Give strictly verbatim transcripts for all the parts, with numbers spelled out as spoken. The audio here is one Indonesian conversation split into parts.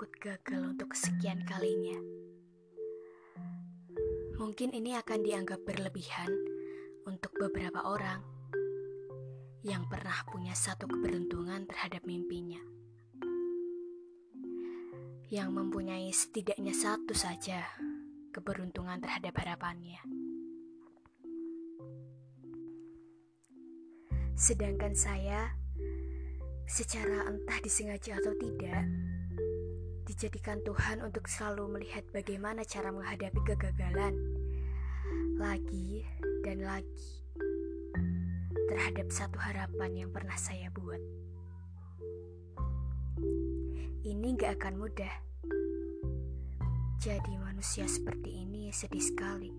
takut gagal untuk kesekian kalinya. Mungkin ini akan dianggap berlebihan untuk beberapa orang yang pernah punya satu keberuntungan terhadap mimpinya, yang mempunyai setidaknya satu saja keberuntungan terhadap harapannya. Sedangkan saya, secara entah disengaja atau tidak, dijadikan Tuhan untuk selalu melihat bagaimana cara menghadapi kegagalan lagi dan lagi terhadap satu harapan yang pernah saya buat. Ini gak akan mudah. Jadi manusia seperti ini sedih sekali.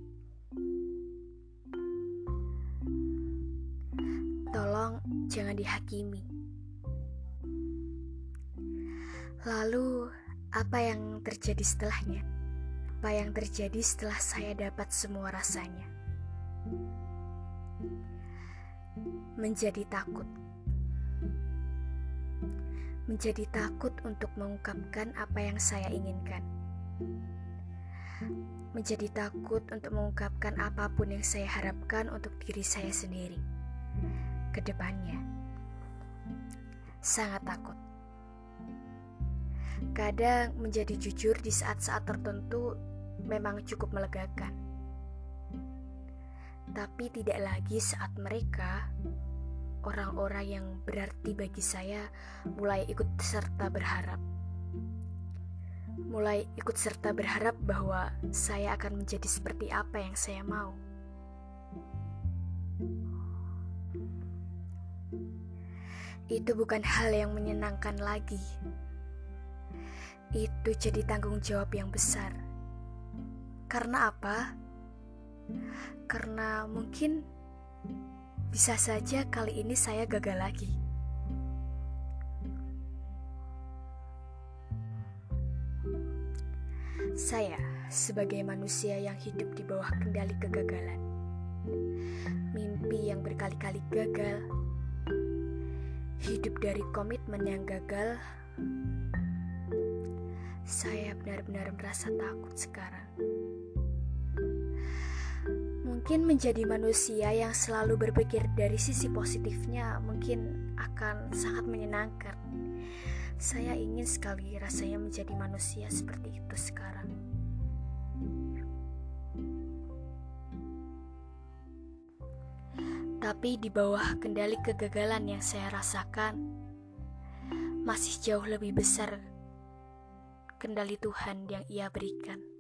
Tolong jangan dihakimi. Lalu, apa yang terjadi setelahnya? Apa yang terjadi setelah saya dapat semua rasanya? Menjadi takut. Menjadi takut untuk mengungkapkan apa yang saya inginkan. Menjadi takut untuk mengungkapkan apapun yang saya harapkan untuk diri saya sendiri ke depannya. Sangat takut. Kadang menjadi jujur di saat-saat tertentu memang cukup melegakan. Tapi tidak lagi saat mereka, orang-orang yang berarti bagi saya, mulai ikut serta berharap. Mulai ikut serta berharap bahwa saya akan menjadi seperti apa yang saya mau. Itu bukan hal yang menyenangkan lagi. Itu jadi tanggung jawab yang besar. Karena apa? Karena mungkin bisa saja kali ini saya gagal lagi. Saya sebagai manusia yang hidup di bawah kendali kegagalan, mimpi yang berkali-kali gagal, hidup dari komitmen yang gagal, saya benar-benar merasa takut sekarang. Mungkin menjadi manusia yang selalu berpikir dari sisi positifnya mungkin akan sangat menyenangkan. Saya ingin sekali rasanya menjadi manusia seperti itu sekarang. Tapi di bawah kendali kegagalan yang saya rasakan, masih jauh lebih besar kendali Tuhan yang Ia berikan.